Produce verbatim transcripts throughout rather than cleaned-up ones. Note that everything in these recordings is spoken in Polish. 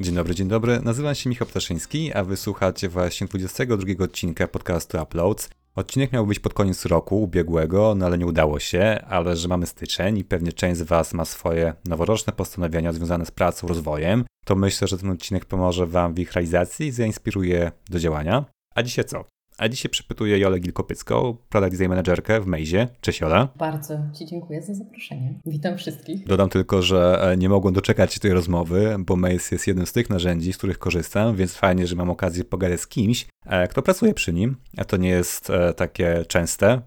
Dzień dobry, dzień dobry. Nazywam się Michał Ptaszyński, a wy słuchacie właśnie dwudziestego drugiego odcinka podcastu Uploads. Odcinek miał być pod koniec roku ubiegłego, no ale nie udało się, ale że mamy styczeń i pewnie część z was ma swoje noworoczne postanowienia związane z pracą, rozwojem, to myślę, że ten odcinek pomoże wam w ich realizacji i zainspiruje do działania. A dzisiaj co? A dzisiaj przepytuję Jolę Gilkopycką, product design managerkę w Maze. Cześć Jola. Bardzo ci dziękuję za zaproszenie. Witam wszystkich. Dodam tylko, że nie mogłem doczekać się tej rozmowy, bo Maze jest jednym z tych narzędzi, z których korzystam, więc fajnie, że mam okazję pogadać z kimś, kto pracuje przy nim. A to nie jest takie częste,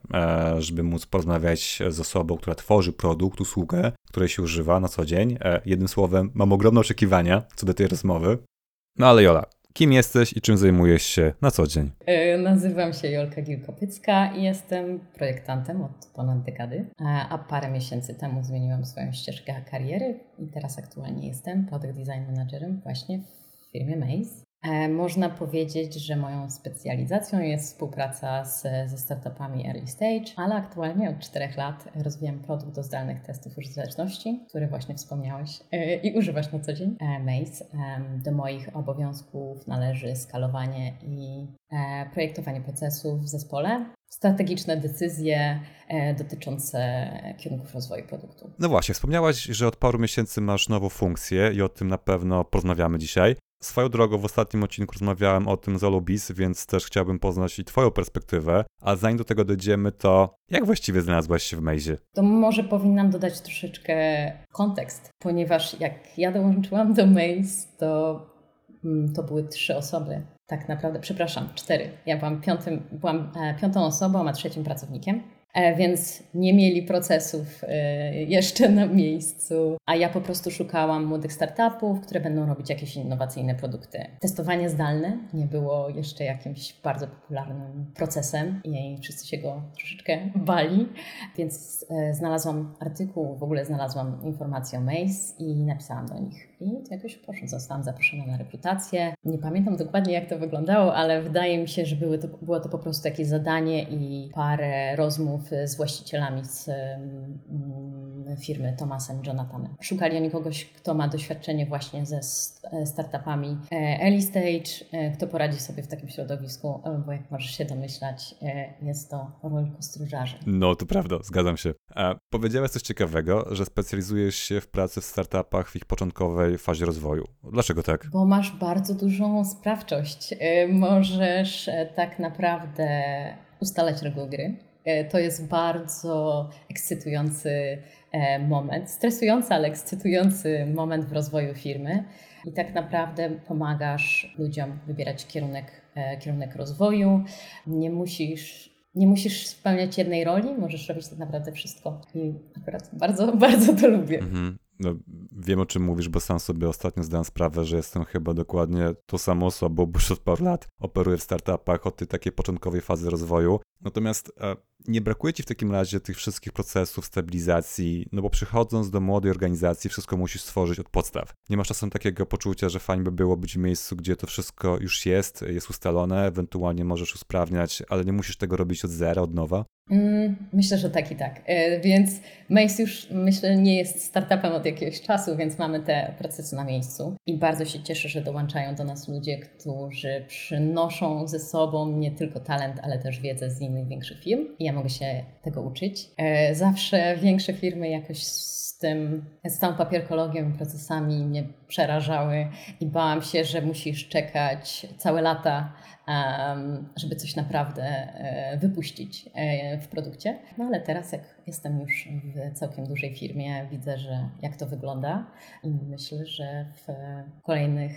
żeby móc porozmawiać z osobą, która tworzy produkt, usługę, której się używa na co dzień. Jednym słowem, mam ogromne oczekiwania co do tej rozmowy. No ale Jola, kim jesteś i czym zajmujesz się na co dzień? Nazywam się Jolka Gilkopycka i jestem projektantem od ponad dekady, a parę miesięcy temu zmieniłam swoją ścieżkę kariery i teraz aktualnie jestem product design managerem właśnie w firmie Maze. Można powiedzieć, że moją specjalizacją jest współpraca z, ze startupami early stage, ale aktualnie od czterech lat rozwijam produkt do zdalnych testów użyteczności, który właśnie wspomniałeś i używasz na co dzień, Maze. Do moich obowiązków należy skalowanie i projektowanie procesów w zespole, strategiczne decyzje dotyczące kierunków rozwoju produktu. No właśnie, wspomniałaś, że od paru miesięcy masz nową funkcję i o tym na pewno porozmawiamy dzisiaj. Swoją drogą w ostatnim odcinku rozmawiałem o tym z Olubis, więc też chciałbym poznać i twoją perspektywę, a zanim do tego dojdziemy, to jak właściwie znalazłaś się w Maze? To może powinnam dodać troszeczkę kontekst, ponieważ jak ja dołączyłam do Maze, to, to były trzy osoby. Tak naprawdę, przepraszam, cztery. Ja byłam, piątym, byłam piątą osobą, a trzecim pracownikiem. Więc nie mieli procesów jeszcze na miejscu, a ja po prostu szukałam młodych startupów, które będą robić jakieś innowacyjne produkty. Testowanie zdalne nie było jeszcze jakimś bardzo popularnym procesem i wszyscy się go troszeczkę bali, więc znalazłam artykuł, w ogóle znalazłam informacje o Maze i napisałam do nich. I to jakoś poszło, zostałam zaproszona na rekrutację. Nie pamiętam dokładnie, jak to wyglądało, ale wydaje mi się, że były to, było to po prostu jakieś zadanie i parę rozmów z właścicielami z mm, firmy Thomasem Jonathanem. Szukali oni kogoś, kto ma doświadczenie właśnie ze startupami early stage, kto poradzi sobie w takim środowisku, bo jak możesz się domyślać, jest to rolko stróżarzy. No to prawda, zgadzam się. A powiedziałeś coś ciekawego, że specjalizujesz się w pracy w startupach w ich początkowej fazie rozwoju. Dlaczego tak? Bo masz bardzo dużą sprawczość. Możesz tak naprawdę ustalać reguły gry. To jest bardzo ekscytujący moment, stresujący, ale ekscytujący moment w rozwoju firmy i tak naprawdę pomagasz ludziom wybierać kierunek, kierunek rozwoju. Nie musisz Nie musisz spełniać jednej roli, możesz robić tak naprawdę wszystko. I akurat bardzo, bardzo to lubię. Mhm. No, wiem o czym mówisz, bo sam sobie ostatnio zdałem sprawę, że jestem chyba dokładnie tą samą osobą, bo już od paru lat operuję w startupach od tej takiej początkowej fazy rozwoju. Natomiast e, nie brakuje ci w takim razie tych wszystkich procesów stabilizacji, no bo przychodząc do młodej organizacji wszystko musisz stworzyć od podstaw. Nie masz czasem takiego poczucia, że fajnie by było być w miejscu, gdzie to wszystko już jest, jest ustalone, ewentualnie możesz usprawniać, ale nie musisz tego robić od zera, od nowa? Mm, myślę, że tak i tak. E, więc Maze już, myślę, nie jest startupem od jakiegoś czasu, więc mamy te procesy na miejscu i bardzo się cieszę, że dołączają do nas ludzie, którzy przynoszą ze sobą nie tylko talent, ale też wiedzę z innych większych firm i ja mogę się tego uczyć. Zawsze większe firmy jakoś z tym, z tą papierkologią, procesami mnie przerażały i bałam się, że musisz czekać całe lata, żeby coś naprawdę wypuścić w produkcie. No ale teraz jak jestem już w całkiem dużej firmie, widzę, że jak to wygląda i myślę, że w kolejnych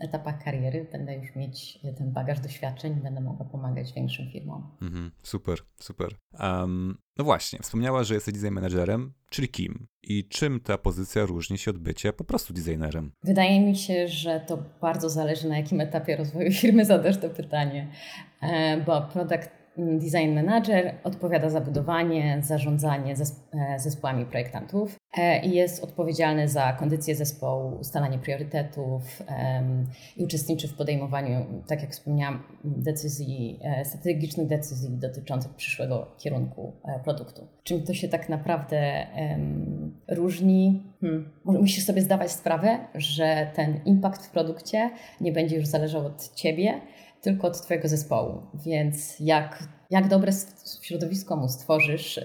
etapach kariery będę już mieć ten bagaż doświadczeń i będę mogła pomagać większym firmom. Mhm, super, super. Um, no właśnie, wspomniała, że jesteś design managerem, czyli kim? I czym ta pozycja różni się od bycia po prostu designerem? Wydaje mi się, że to bardzo zależy na jakim etapie rozwoju firmy zadasz to pytanie, bo product design manager odpowiada za budowanie, zarządzanie zespołami projektantów i jest odpowiedzialny za kondycję zespołu, ustalanie priorytetów i uczestniczy w podejmowaniu, tak jak wspomniałam, decyzji, strategicznych decyzji dotyczących przyszłego kierunku produktu. Czym to się tak naprawdę różni, hmm. musisz sobie zdawać sprawę, że ten impact w produkcie nie będzie już zależał od ciebie, tylko od twojego zespołu. Więc jak, jak dobre środowisko mu stworzysz yy,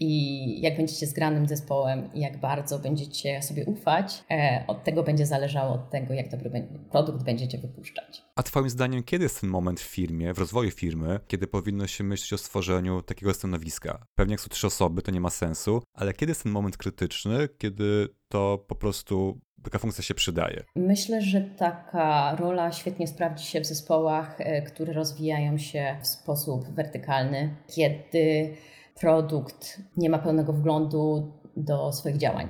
i jak będziecie zgranym zespołem i jak bardzo będziecie sobie ufać, yy, od tego będzie zależało, od tego, jak dobry be- produkt będziecie wypuszczać. A twoim zdaniem, kiedy jest ten moment w firmie, w rozwoju firmy, kiedy powinno się myśleć o stworzeniu takiego stanowiska? Pewnie jak są trzy osoby, to nie ma sensu, ale kiedy jest ten moment krytyczny, kiedy to po prostu taka funkcja się przydaje? Myślę, że taka rola świetnie sprawdzi się w zespołach, które rozwijają się w sposób wertykalny, kiedy produkt nie ma pełnego wglądu do swoich działań.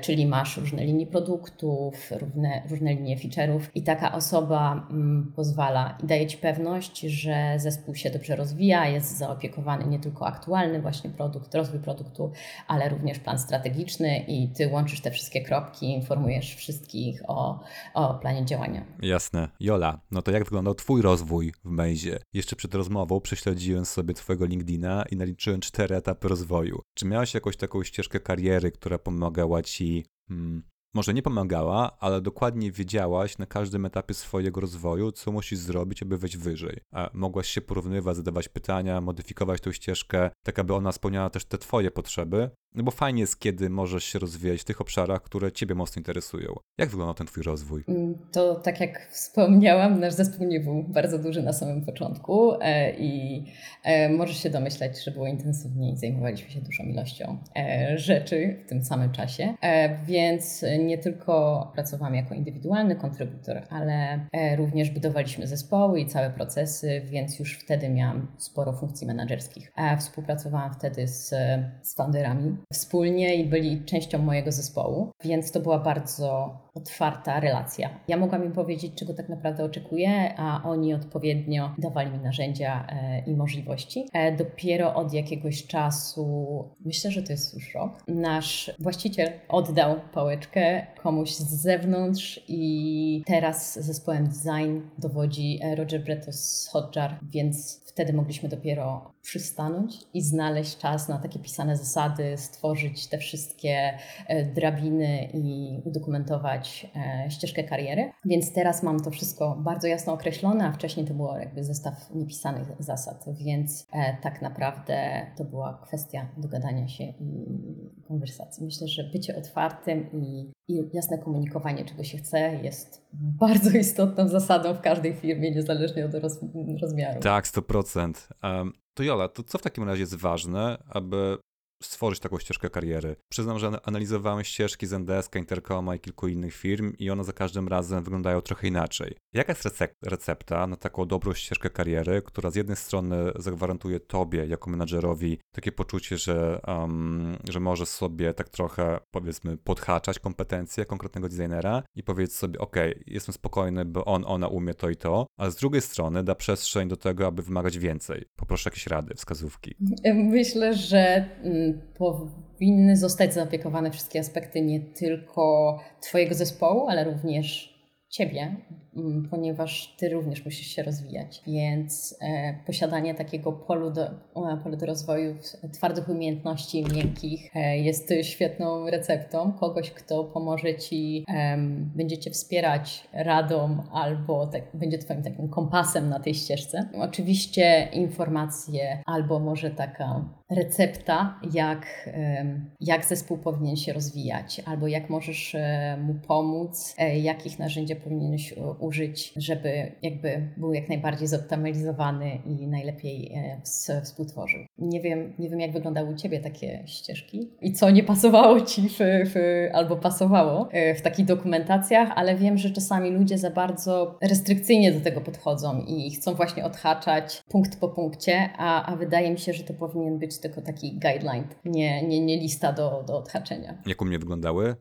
Czyli masz różne linie produktów, różne, różne linie feature'ów i taka osoba mm, pozwala i daje ci pewność, że zespół się dobrze rozwija, jest zaopiekowany nie tylko aktualny właśnie produkt, rozwój produktu, ale również plan strategiczny i ty łączysz te wszystkie kropki, informujesz wszystkich o, o planie działania. Jasne. Jola, no to jak wyglądał twój rozwój w Maze'ie? Jeszcze przed rozmową prześledziłem sobie twojego LinkedIna i naliczyłem cztery etapy rozwoju. Czy miałeś jakąś taką ścieżkę kariery, która pomagała ci, hmm, może nie pomagała, ale dokładnie wiedziałaś na każdym etapie swojego rozwoju, co musisz zrobić, aby wejść wyżej. A mogłaś się porównywać, zadawać pytania, modyfikować tą ścieżkę, tak aby ona spełniała też te twoje potrzeby. No bo fajnie jest, kiedy możesz się rozwijać w tych obszarach, które ciebie mocno interesują. Jak wyglądał ten twój rozwój? To tak jak wspomniałam, nasz zespół nie był bardzo duży na samym początku i możesz się domyślać, że było intensywniej, zajmowaliśmy się dużą ilością rzeczy w tym samym czasie. Więc nie tylko pracowałam jako indywidualny kontrybutor, ale również budowaliśmy zespoły i całe procesy, więc już wtedy miałam sporo funkcji menedżerskich. Współpracowałam wtedy z, z founderami wspólnie i byli częścią mojego zespołu, więc to była bardzo otwarta relacja. Ja mogłam im powiedzieć, czego tak naprawdę oczekuję, a oni odpowiednio dawali mi narzędzia e, i możliwości. E, dopiero od jakiegoś czasu, myślę, że to jest już rok, nasz właściciel oddał pałeczkę komuś z zewnątrz i teraz zespołem design dowodzi Roger Bretous z Hotjar, więc wtedy mogliśmy dopiero przystanąć i znaleźć czas na takie pisane zasady, stworzyć te wszystkie drabiny i udokumentować ścieżkę kariery. Więc teraz mam to wszystko bardzo jasno określone, a wcześniej to było jakby zestaw niepisanych zasad, więc tak naprawdę to była kwestia dogadania się i konwersacji. Myślę, że bycie otwartym i, i jasne komunikowanie, czego się chce, jest bardzo istotną zasadą w każdej firmie, niezależnie od roz, rozmiaru. Tak, sto procent. Um, to Jola, to co w takim razie jest ważne, aby stworzyć taką ścieżkę kariery? Przyznam, że analizowałem ścieżki Zendeska, Intercoma i kilku innych firm i one za każdym razem wyglądają trochę inaczej. Jaka jest recep- recepta na taką dobrą ścieżkę kariery, która z jednej strony zagwarantuje tobie jako menadżerowi takie poczucie, że, um, że możesz sobie tak trochę, powiedzmy, podhaczać kompetencje konkretnego designera i powiedzieć sobie, ok, jestem spokojny, bo on, ona umie to i to, a z drugiej strony da przestrzeń do tego, aby wymagać więcej. Poproszę jakieś rady, wskazówki. Myślę, że powinny zostać zaopiekowane wszystkie aspekty nie tylko twojego zespołu, ale również ciebie, ponieważ ty również musisz się rozwijać. Więc e, posiadanie takiego polu do, polu do rozwoju, twardych umiejętności miękkich e, jest świetną receptą. Kogoś, kto pomoże ci, e, będzie cię wspierać radą albo tak, będzie twoim takim kompasem na tej ścieżce. Oczywiście informacje albo może taka recepta, jak, jak zespół powinien się rozwijać, albo jak możesz mu pomóc, jakich narzędzi powinieneś użyć, żeby jakby był jak najbardziej zoptymalizowany i najlepiej współtworzył. Nie wiem, nie wiem jak wyglądały u ciebie takie ścieżki i co nie pasowało ci w, w, albo pasowało w takich dokumentacjach, ale wiem, że czasami ludzie za bardzo restrykcyjnie do tego podchodzą i chcą właśnie odhaczać punkt po punkcie, a, a wydaje mi się, że to powinien być tylko taki guideline, nie, nie, nie lista do, do odhaczenia. Jak u mnie wyglądały?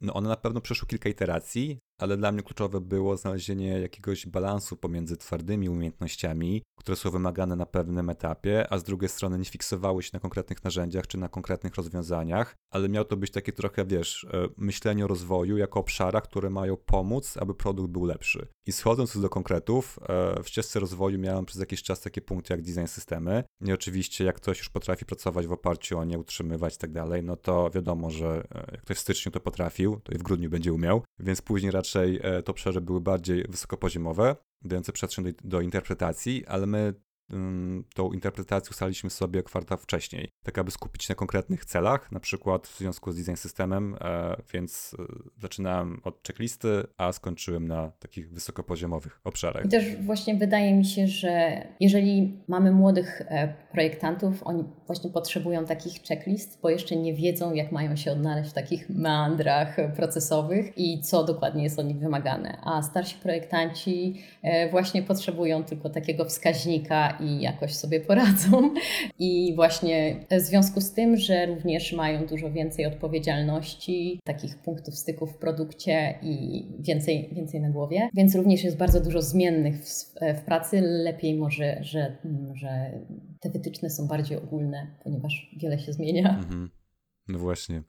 No one na pewno przeszły kilka iteracji, ale dla mnie kluczowe było znalezienie jakiegoś balansu pomiędzy twardymi umiejętnościami, które są wymagane na pewnym etapie, a z drugiej strony nie fiksowały się na konkretnych narzędziach czy na konkretnych rozwiązaniach, ale miał to być takie trochę, wiesz, myślenie o rozwoju jako obszarach, które mają pomóc, aby produkt był lepszy. I schodząc do konkretów, w ścieżce rozwoju miałem przez jakiś czas takie punkty jak design systemy. I oczywiście jak ktoś już potrafi pracować w oparciu o nie, utrzymywać i tak dalej, no to wiadomo, że jak ktoś w styczniu to potrafił, to i w grudniu będzie umiał, więc później raczej te obszary były bardziej wysokopoziomowe, dające przestrzeń do, do interpretacji, ale my ym, tą interpretację ustaliliśmy sobie kwartał wcześniej, tak aby skupić się na konkretnych celach, na przykład w związku z design systemem, e, więc e, zaczynałem od checklisty, a skończyłem na takich wysokopoziomowych obszarach. I też właśnie wydaje mi się, że jeżeli mamy młodych e, projektantów, oni właśnie potrzebują takich checklist, bo jeszcze nie wiedzą, jak mają się odnaleźć w takich meandrach procesowych i co dokładnie jest od nich wymagane. A starsi projektanci właśnie potrzebują tylko takiego wskaźnika i jakoś sobie poradzą. I właśnie w związku z tym, że również mają dużo więcej odpowiedzialności, takich punktów styku w produkcie i więcej, więcej na głowie, więc również jest bardzo dużo zmiennych w, w pracy. Lepiej może, że, że te wytyczne są bardziej ogólne, ponieważ wiele się zmienia. Mhm. No właśnie.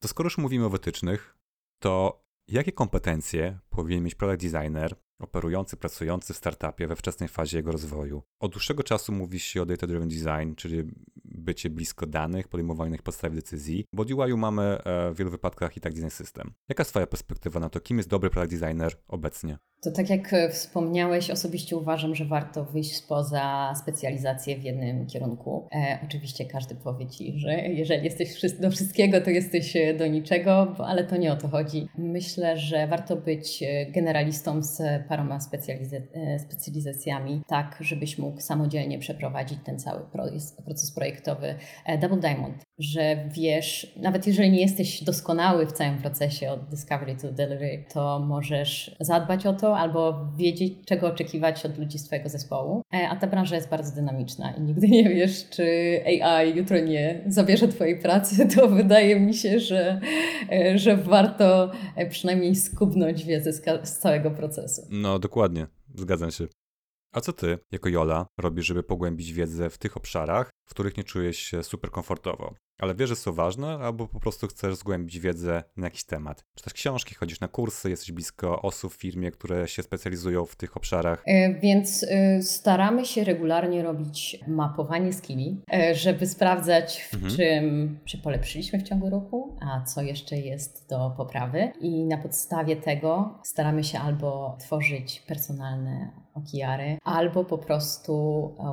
To skoro już mówimy o wytycznych, to jakie kompetencje powinien mieć product designer operujący, pracujący w startupie we wczesnej fazie jego rozwoju? Od dłuższego czasu mówi się o data-driven design, czyli bycie blisko danych, podejmowanych podstaw decyzji, bo od U I-u mamy w wielu wypadkach i tak design system. Jaka jest twoja perspektywa na to, kim jest dobry product designer obecnie? To tak jak wspomniałeś, osobiście uważam, że warto wyjść spoza specjalizację w jednym kierunku. E, oczywiście każdy powie ci, że jeżeli jesteś do wszystkiego, to jesteś do niczego, ale to nie o to chodzi. Myślę, że warto być generalistą z paroma specjaliza- specjalizacjami, tak żebyś mógł samodzielnie przeprowadzić ten cały proces projektowy Double Diamond, że wiesz, nawet jeżeli nie jesteś doskonały w całym procesie od discovery to delivery, to możesz zadbać o to, albo wiedzieć, czego oczekiwać od ludzi z twojego zespołu. A ta branża jest bardzo dynamiczna i nigdy nie wiesz, czy A I jutro nie zabierze twojej pracy, to wydaje mi się, że, że warto przynajmniej skubnąć wiedzę z całego procesu. No dokładnie, zgadzam się. A co ty, jako Jola, robisz, żeby pogłębić wiedzę w tych obszarach, w których nie czujesz się super komfortowo, ale wiesz, że są ważne, albo po prostu chcesz zgłębić wiedzę na jakiś temat? Czytasz książki, chodzisz na kursy, jesteś blisko osób w firmie, które się specjalizują w tych obszarach? E, więc e, staramy się regularnie robić mapowanie skilli, e, żeby sprawdzać, w mhm. czym czy polepszyliśmy w ciągu roku, a co jeszcze jest do poprawy. I na podstawie tego staramy się albo tworzyć personalne O K R-y, albo po prostu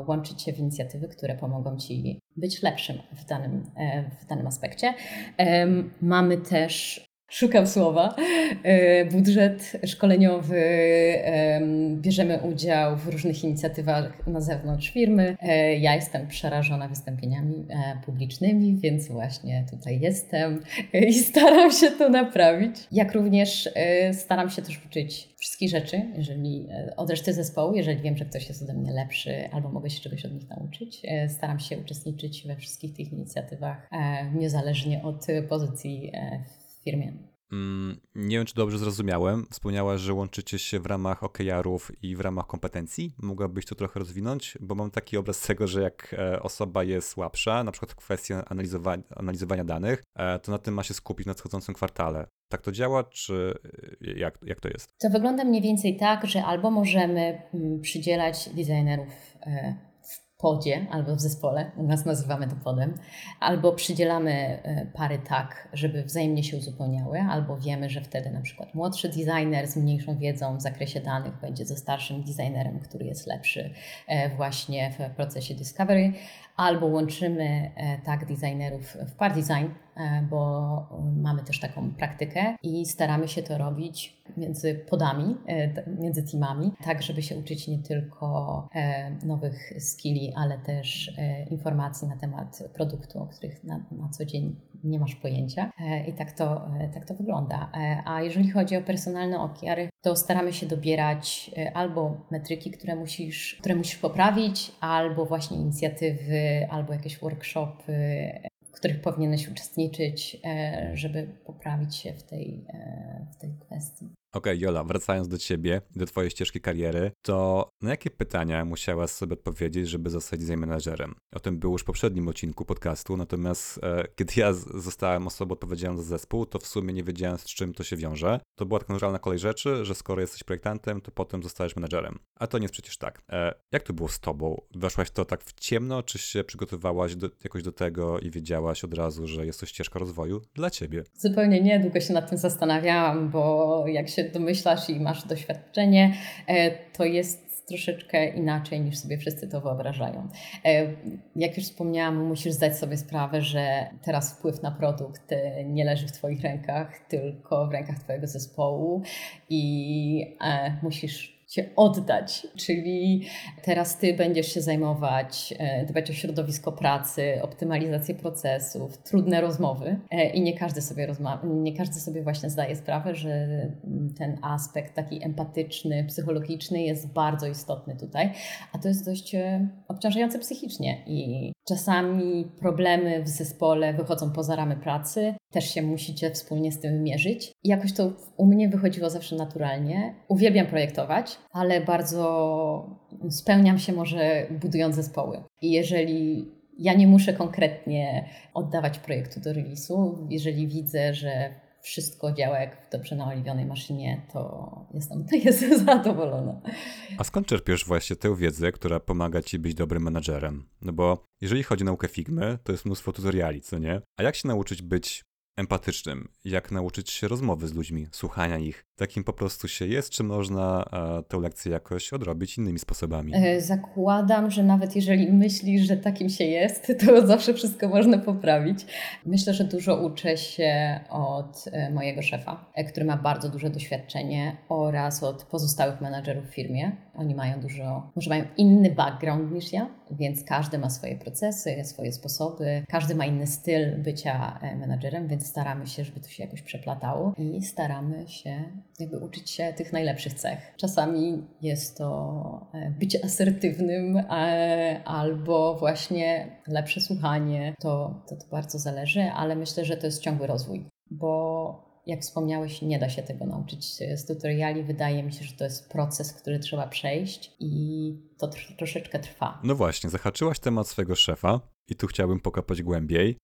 łączyć się w inicjatywy, które pomogą ci być lepszym w danym, w danym aspekcie. Mamy też, szukam słowa, budżet szkoleniowy, bierzemy udział w różnych inicjatywach na zewnątrz firmy. Ja jestem przerażona wystąpieniami publicznymi, więc właśnie tutaj jestem i staram się to naprawić. Jak również staram się też uczyć wszystkich rzeczy, jeżeli od reszty zespołu, jeżeli wiem, że ktoś jest ode mnie lepszy albo mogę się czegoś od nich nauczyć. Staram się uczestniczyć we wszystkich tych inicjatywach, niezależnie od pozycji w firmie. Mm, nie wiem, czy dobrze zrozumiałem. Wspomniałaś, że łączycie się w ramach O K R-ów i w ramach kompetencji. Mogłabyś to trochę rozwinąć? Bo mam taki obraz tego, że jak osoba jest słabsza, na przykład w kwestii analizowa- analizowania danych, to na tym ma się skupić w nadchodzącym kwartale. Tak to działa, czy jak, jak to jest? To wygląda mniej więcej tak, że albo możemy przydzielać designerów w podzie, albo w zespole, u nas nazywamy to podem, albo przydzielamy pary tak, żeby wzajemnie się uzupełniały, albo wiemy, że wtedy na przykład młodszy designer z mniejszą wiedzą w zakresie danych będzie ze starszym designerem, który jest lepszy właśnie w procesie discovery, albo łączymy tak designerów w par design, bo mamy też taką praktykę i staramy się to robić między podami, między teamami, tak żeby się uczyć nie tylko nowych skilli, ale też informacji na temat produktu, o których na, na co dzień nie masz pojęcia i tak to, tak to wygląda. A jeżeli chodzi o personalne O K R-y, to staramy się dobierać albo metryki, które musisz, które musisz poprawić, albo właśnie inicjatywy, albo jakieś workshopy, w których powinieneś uczestniczyć, żeby poprawić się w tej, w tej kwestii. Okej, okay, Jola, wracając do Ciebie, do Twojej ścieżki kariery, to na jakie pytania musiałaś sobie odpowiedzieć, żeby zostać design managerem? O tym było już w poprzednim odcinku podcastu, natomiast e, kiedy ja z, zostałem osobą odpowiedzialną za zespół, to w sumie nie wiedziałem, z czym to się wiąże. To była taka naturalna kolej rzeczy, że skoro jesteś projektantem, to potem zostajesz menadżerem. A to nie jest przecież tak. E, jak to było z Tobą? Weszłaś to tak w ciemno, czy się przygotowałaś do, jakoś do tego i wiedziałaś od razu, że jest to ścieżka rozwoju dla Ciebie? Zupełnie nie, długo się nad tym zastanawiałam, bo jak się domyślasz i masz doświadczenie, to jest troszeczkę inaczej niż sobie wszyscy to wyobrażają. Jak już wspomniałam, musisz zdać sobie sprawę, że teraz wpływ na produkt nie leży w Twoich rękach, tylko w rękach Twojego zespołu i musisz się oddać, czyli teraz Ty będziesz się zajmować, dbać o środowisko pracy, optymalizację procesów, trudne rozmowy i nie każdy sobie rozma- nie każdy sobie właśnie zdaje sprawę, że ten aspekt taki empatyczny, psychologiczny jest bardzo istotny tutaj, a to jest dość obciążające psychicznie i czasami problemy w zespole wychodzą poza ramy pracy, też się musicie wspólnie z tym mierzyć. I jakoś to u mnie wychodziło zawsze naturalnie. Uwielbiam projektować, ale bardzo spełniam się może budując zespoły. I jeżeli ja nie muszę konkretnie oddawać projektu do release'u, jeżeli widzę, że wszystko działa jak w dobrze naoliwionej maszynie, to jestem to jest zadowolona. A skąd czerpiesz właśnie tę wiedzę, która pomaga Ci być dobrym menadżerem? No bo jeżeli chodzi o naukę Figmy, to jest mnóstwo tutoriali, co nie? A jak się nauczyć być empatycznym? Jak nauczyć się rozmowy z ludźmi, słuchania ich? Takim po prostu się jest, czy można e, tę lekcję jakoś odrobić innymi sposobami? E, zakładam, że nawet jeżeli myślisz, że takim się jest, to zawsze wszystko można poprawić. Myślę, że dużo uczę się od e, mojego szefa, e, który ma bardzo duże doświadczenie oraz od pozostałych menadżerów w firmie. Oni mają dużo, może mają inny background niż ja, więc każdy ma swoje procesy, swoje sposoby, każdy ma inny styl bycia e, menadżerem, więc staramy się, żeby to się jakoś przeplatało i staramy się jakby uczyć się tych najlepszych cech. Czasami jest to bycie asertywnym albo właśnie lepsze słuchanie. To, to, to bardzo zależy, ale myślę, że to jest ciągły rozwój, bo jak wspomniałeś, nie da się tego nauczyć z tutoriali. Wydaje mi się, że to jest proces, który trzeba przejść i to tr- troszeczkę trwa. No właśnie, zahaczyłaś temat swojego szefa i tu chciałbym pokopać głębiej.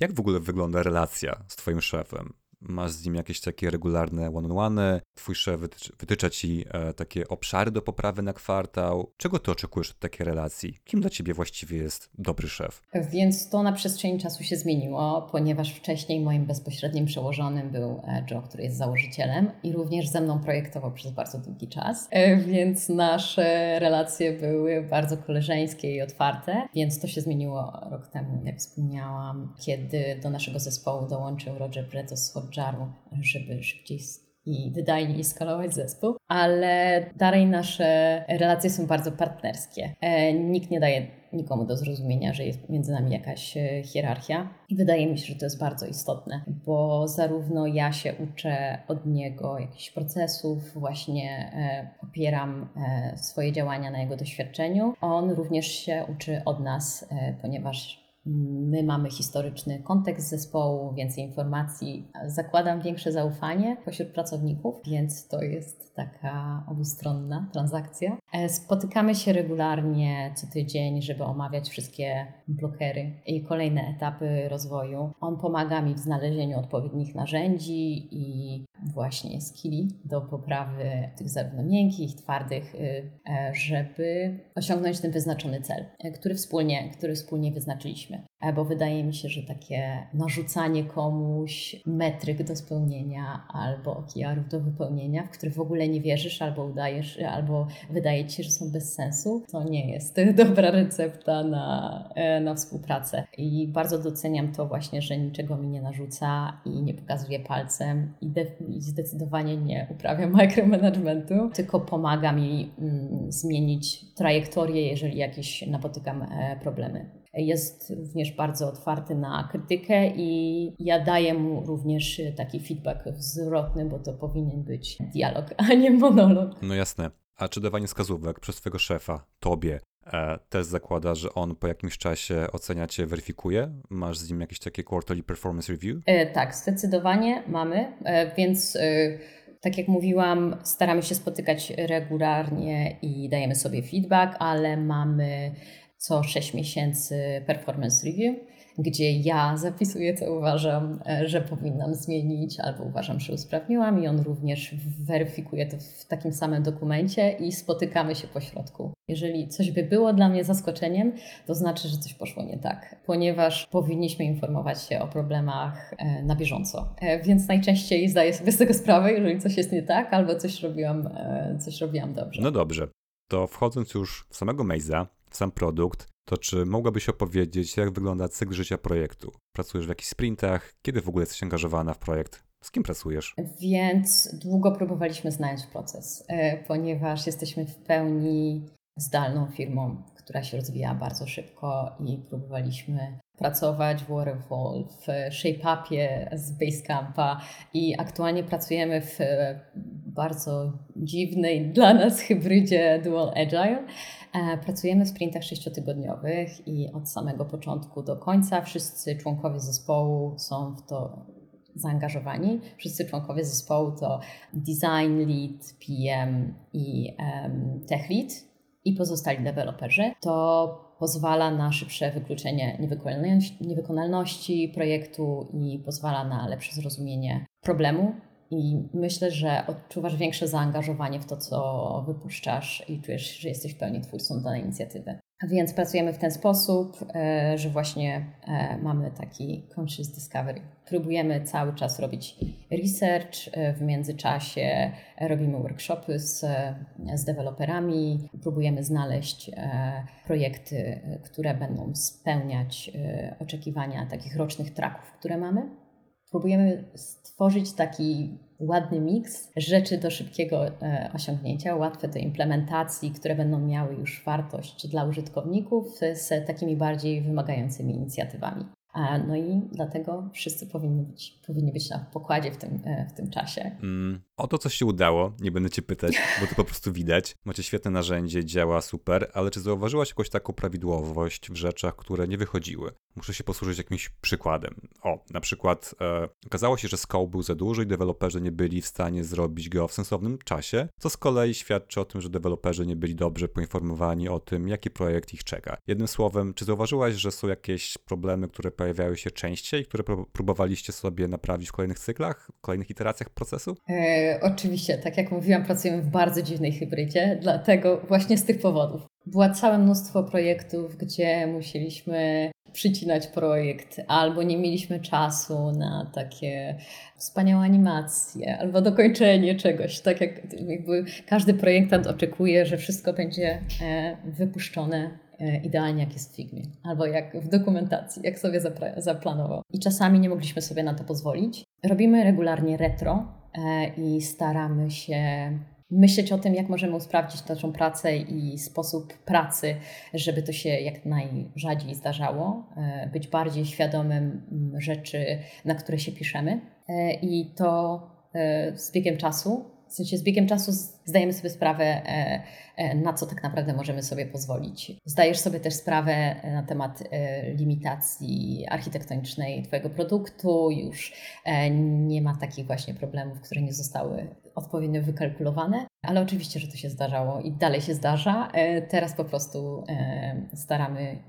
Jak w ogóle wygląda relacja z Twoim szefem? Masz z nim jakieś takie regularne one-on-one, twój szef wytycz, wytycza ci e, takie obszary do poprawy na kwartał. Czego ty oczekujesz od takiej relacji? Kim dla ciebie właściwie jest dobry szef? Więc to na przestrzeni czasu się zmieniło, ponieważ wcześniej moim bezpośrednim przełożonym był Joe, który jest założycielem i również ze mną projektował przez bardzo długi czas, e, więc nasze relacje były bardzo koleżeńskie i otwarte, więc to się zmieniło rok temu, jak wspomniałam, kiedy do naszego zespołu dołączył Roger Bretous z Hotjaru, żeby szybciej i wydajniej skalować zespół, ale dalej nasze relacje są bardzo partnerskie. E, nikt nie daje nikomu do zrozumienia, że jest między nami jakaś hierarchia i wydaje mi się, że to jest bardzo istotne, bo zarówno ja się uczę od niego jakichś procesów, właśnie e, opieram e, swoje działania na jego doświadczeniu. On również się uczy od nas, e, ponieważ my mamy historyczny kontekst zespołu, więcej informacji. Zakładam większe zaufanie pośród pracowników, więc to jest taka obustronna transakcja. Spotykamy się regularnie co tydzień, żeby omawiać wszystkie blokery i kolejne etapy rozwoju. On pomaga mi w znalezieniu odpowiednich narzędzi i właśnie skilli do poprawy tych zarówno miękkich, i twardych, żeby osiągnąć ten wyznaczony cel, który wspólnie, który wspólnie wyznaczyliśmy. Bo wydaje mi się, że takie narzucanie komuś metryk do spełnienia albo O K R-ów do wypełnienia, w których w ogóle nie wierzysz albo udajesz, albo wydaje ci się, że są bez sensu, to nie jest dobra recepta na, na współpracę. I bardzo doceniam to właśnie, że niczego mi nie narzuca i nie pokazuje palcem i, de- i zdecydowanie nie uprawia micromanagementu, tylko pomaga mi mm, zmienić trajektorię, jeżeli jakieś napotykam e, problemy. Jest również bardzo otwarty na krytykę i ja daję mu również taki feedback zwrotny, bo to powinien być dialog, a nie monolog. No jasne. A czy dawanie wskazówek przez twojego szefa, tobie, e, też zakłada, że on po jakimś czasie ocenia cię, weryfikuje? Masz z nim jakieś takie quarterly performance review? E, tak, zdecydowanie mamy, e, więc... E, Tak jak mówiłam, staramy się spotykać regularnie i dajemy sobie feedback, ale mamy co sześć miesięcy performance review, gdzie ja zapisuję, co uważam, że powinnam zmienić albo uważam, że usprawniłam, i on również weryfikuje to w takim samym dokumencie i spotykamy się po środku. Jeżeli coś by było dla mnie zaskoczeniem, to znaczy, że coś poszło nie tak, ponieważ powinniśmy informować się o problemach na bieżąco. Więc najczęściej zdaję sobie z tego sprawę, jeżeli coś jest nie tak albo coś robiłam, coś robiłam dobrze. No dobrze, to wchodząc już w samego Maze'a, w sam produkt, to czy mogłabyś opowiedzieć, jak wygląda cykl życia projektu? Pracujesz w jakichś sprintach? Kiedy w ogóle jesteś angażowana w projekt? Z kim pracujesz? Więc długo próbowaliśmy znaleźć proces, ponieważ jesteśmy w pełni zdalną firmą, która się rozwija bardzo szybko i próbowaliśmy pracować w Waterfall, w Shape Upie z Basecampa i aktualnie pracujemy w bardzo dziwnej dla nas hybrydzie Dual Agile. Pracujemy w sprintach sześciotygodniowych i od samego początku do końca wszyscy członkowie zespołu są w to zaangażowani. Wszyscy członkowie zespołu to design lead, P M i um, tech lead i pozostali deweloperzy. To pozwala na szybsze wykluczenie niewykonalności projektu i pozwala na lepsze zrozumienie problemu. I myślę, że odczuwasz większe zaangażowanie w to, co wypuszczasz i czujesz, że jesteś w pełni twórcą danej inicjatywy. Więc pracujemy w ten sposób, że właśnie mamy taki conscious discovery. Próbujemy cały czas robić research, w międzyczasie robimy workshopy z, z deweloperami, próbujemy znaleźć projekty, które będą spełniać oczekiwania takich rocznych tracków, które mamy. Próbujemy stworzyć taki ładny miks rzeczy do szybkiego e, osiągnięcia, łatwe do implementacji, które będą miały już wartość dla użytkowników z takimi bardziej wymagającymi inicjatywami. A, no i dlatego wszyscy powinni być, powinni być na pokładzie w tym, e, w tym czasie. Mm, o to, co się udało, nie będę Cię pytać, bo to po prostu widać. Macie świetne narzędzie, działa super, ale czy zauważyłaś jakąś taką prawidłowość w rzeczach, które nie wychodziły? Muszę się posłużyć jakimś przykładem. O, na przykład e, okazało się, że scope był za duży i deweloperzy nie byli w stanie zrobić go w sensownym czasie, co z kolei świadczy o tym, że deweloperzy nie byli dobrze poinformowani o tym, jaki projekt ich czeka. Jednym słowem, czy zauważyłaś, że są jakieś problemy, które pojawiały się częściej, które próbowaliście sobie naprawić w kolejnych cyklach, w kolejnych iteracjach procesu? E, oczywiście, tak jak mówiłam, pracujemy w bardzo dziwnej hybrydzie, dlatego właśnie z tych powodów. Było całe mnóstwo projektów, gdzie musieliśmy przycinać projekt, albo nie mieliśmy czasu na takie wspaniałe animacje, albo dokończenie czegoś. Tak jak jakby każdy projektant oczekuje, że wszystko będzie wypuszczone idealnie, jak jest w Figmie, albo jak w dokumentacji, jak sobie zaplanował. I czasami nie mogliśmy sobie na to pozwolić. Robimy regularnie retro i staramy się myśleć o tym, jak możemy usprawnić naszą pracę i sposób pracy, żeby to się jak najrzadziej zdarzało, być bardziej świadomym rzeczy, na które się piszemy. I to z biegiem czasu, w sensie z biegiem czasu zdajemy sobie sprawę, na co tak naprawdę możemy sobie pozwolić. Zdajesz sobie też sprawę na temat limitacji architektonicznej Twojego produktu, już nie ma takich właśnie problemów, które nie zostały odpowiednio wykalkulowane, ale oczywiście, że to się zdarzało i dalej się zdarza. Teraz po prostu staramy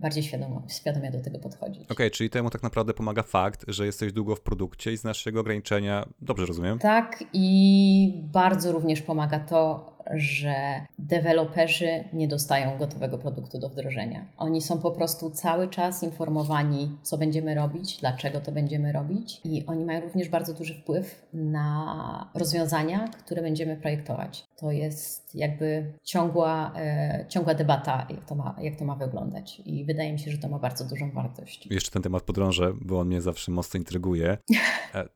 bardziej świadomo, świadomie do tego podchodzić. Okej, okay, czyli temu tak naprawdę pomaga fakt, że jesteś długo w produkcie i znasz jego ograniczenia. Dobrze rozumiem? Tak, i bardzo również pomaga to, że deweloperzy nie dostają gotowego produktu do wdrożenia. Oni są po prostu cały czas informowani, co będziemy robić, dlaczego to będziemy robić, i oni mają również bardzo duży wpływ na rozwiązania, które będziemy projektować. To jest jakby ciągła, e, ciągła debata, jak to, ma, jak to ma wyglądać, i wydaje mi się, że to ma bardzo dużą wartość. Jeszcze ten temat podrążę, bo on mnie zawsze mocno intryguje.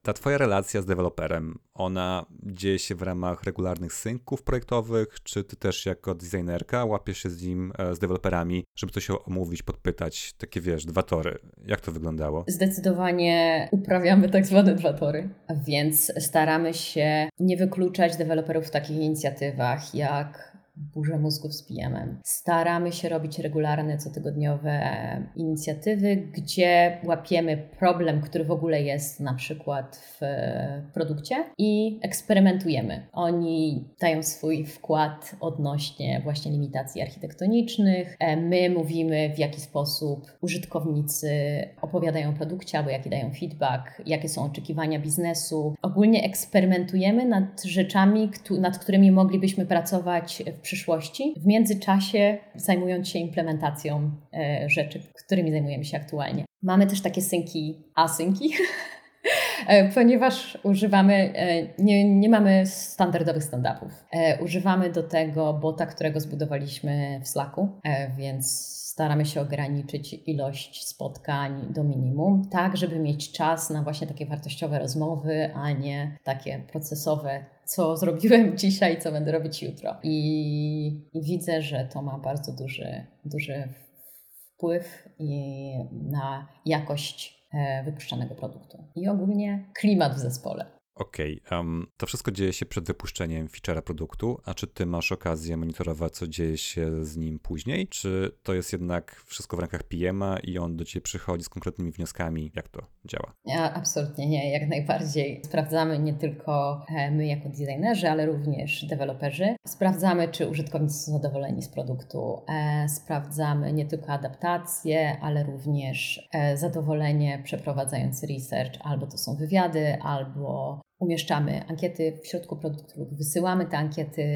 Ta Twoja relacja z deweloperem, ona dzieje się w ramach regularnych synków projektowych, czy ty też jako designerka łapiesz się z nim, z deweloperami, żeby coś omówić, podpytać, takie wiesz, dwa tory. Jak to wyglądało? Zdecydowanie uprawiamy tak zwane dwa tory, więc staramy się nie wykluczać deweloperów w takich inicjatywach jak burzę mózgów z P M-em. Staramy się robić regularne, cotygodniowe inicjatywy, gdzie łapiemy problem, który w ogóle jest na przykład w produkcie i eksperymentujemy. Oni dają swój wkład odnośnie właśnie limitacji architektonicznych. My mówimy, w jaki sposób użytkownicy opowiadają o produkcie, albo jaki dają feedback, jakie są oczekiwania biznesu. Ogólnie eksperymentujemy nad rzeczami, nad którymi moglibyśmy pracować w przyszłości, w międzyczasie zajmując się implementacją rzeczy, którymi zajmujemy się aktualnie. Mamy też takie synki, asynki, ponieważ używamy, nie, nie mamy standardowych stand-upów. Używamy do tego bota, którego zbudowaliśmy w Slacku, więc staramy się ograniczyć ilość spotkań do minimum, tak żeby mieć czas na właśnie takie wartościowe rozmowy, a nie takie procesowe, co zrobiłem dzisiaj, co będę robić jutro. I, i widzę, że to ma bardzo duży, duży wpływ i na jakość wypuszczanego produktu i ogólnie klimat w zespole. Okej, okay, um, to wszystko dzieje się przed wypuszczeniem feature'a produktu, a czy ty masz okazję monitorować, co dzieje się z nim później? Czy to jest jednak wszystko w rękach P M-a i on do ciebie przychodzi z konkretnymi wnioskami? Jak to działa? Ja, absolutnie nie, jak najbardziej. Sprawdzamy nie tylko my jako designerzy, ale również deweloperzy. Sprawdzamy, czy użytkownicy są zadowoleni z produktu. E, sprawdzamy nie tylko adaptacje, ale również e, zadowolenie przeprowadzając research. Albo to są wywiady, albo umieszczamy ankiety w środku produktu lub wysyłamy te ankiety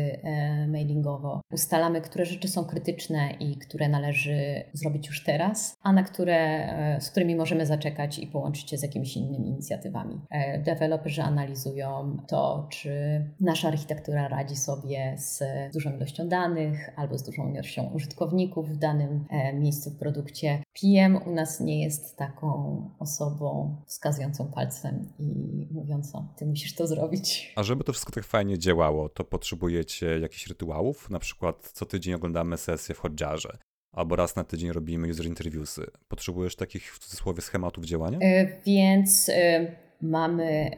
mailingowo. Ustalamy, które rzeczy są krytyczne i które należy zrobić już teraz, a na które, z którymi możemy zaczekać i połączyć się z jakimiś innymi inicjatywami. Deweloperzy analizują to, czy nasza architektura radzi sobie z dużą ilością danych albo z dużą ilością użytkowników w danym miejscu w produkcie. P M u nas nie jest taką osobą wskazującą palcem i mówiącą, ty musisz to zrobić. A żeby to wszystko tak fajnie działało, to potrzebujecie jakichś rytuałów? Na przykład co tydzień oglądamy sesję w Hotjarze, albo raz na tydzień robimy user interviewsy. Potrzebujesz takich w cudzysłowie schematów działania? Yy, więc yy, mamy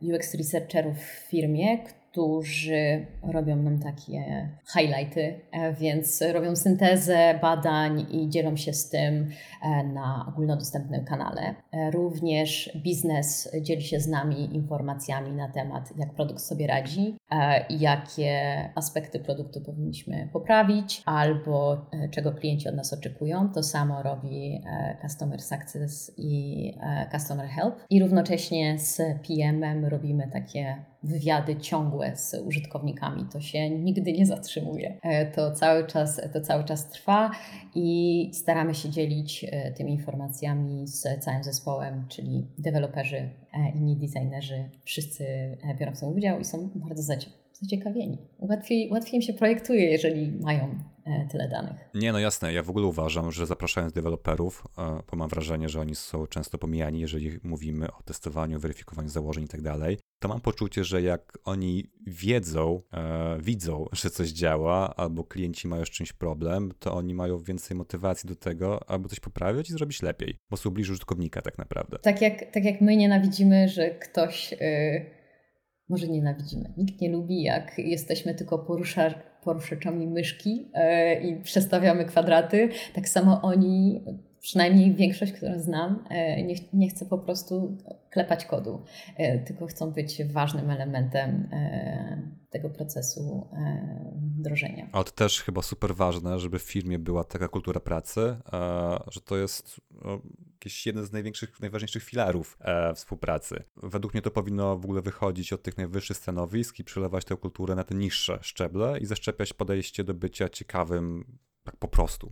yy, U X researcherów w firmie, którzy robią nam takie highlighty, więc robią syntezę badań i dzielą się z tym na ogólnodostępnym kanale. Również biznes dzieli się z nami informacjami na temat, jak produkt sobie radzi, jakie aspekty produktu powinniśmy poprawić, albo czego klienci od nas oczekują. To samo robi Customer Success i Customer Help. I równocześnie z P M-em robimy takie wywiady ciągłe z użytkownikami. To się nigdy nie zatrzymuje. To cały czas, to cały czas trwa i staramy się dzielić tymi informacjami z całym zespołem, czyli deweloperzy, inni designerzy. Wszyscy biorą w tym udział i są bardzo zaciekawieni. Łatwiej, łatwiej im się projektuje, jeżeli mają tyle danych. Nie, no jasne. Ja w ogóle uważam, że zapraszając deweloperów, bo mam wrażenie, że oni są często pomijani, jeżeli mówimy o testowaniu, weryfikowaniu założeń i tak dalej, to mam poczucie, że jak oni wiedzą, e, widzą, że coś działa, albo klienci mają z czymś problem, to oni mają więcej motywacji do tego, aby coś poprawiać i zrobić lepiej, bo są bliżej użytkownika tak naprawdę. Tak jak, tak jak my nienawidzimy, że ktoś... Yy... Może nienawidzimy. Nikt nie lubi, jak jesteśmy tylko porusza, poruszaczami myszki yy, i przestawiamy kwadraty. Tak samo oni, przynajmniej większość, którą znam, yy, nie, nie chce po prostu klepać kodu, yy, tylko chcą być ważnym elementem yy, tego procesu e, wdrożenia. Ale to też chyba super ważne, żeby w firmie była taka kultura pracy, e, że to jest no, jakiś jeden z największych, najważniejszych filarów e, współpracy. Według mnie to powinno w ogóle wychodzić od tych najwyższych stanowisk i przelewać tę kulturę na te niższe szczeble i zaszczepiać podejście do bycia ciekawym tak po prostu.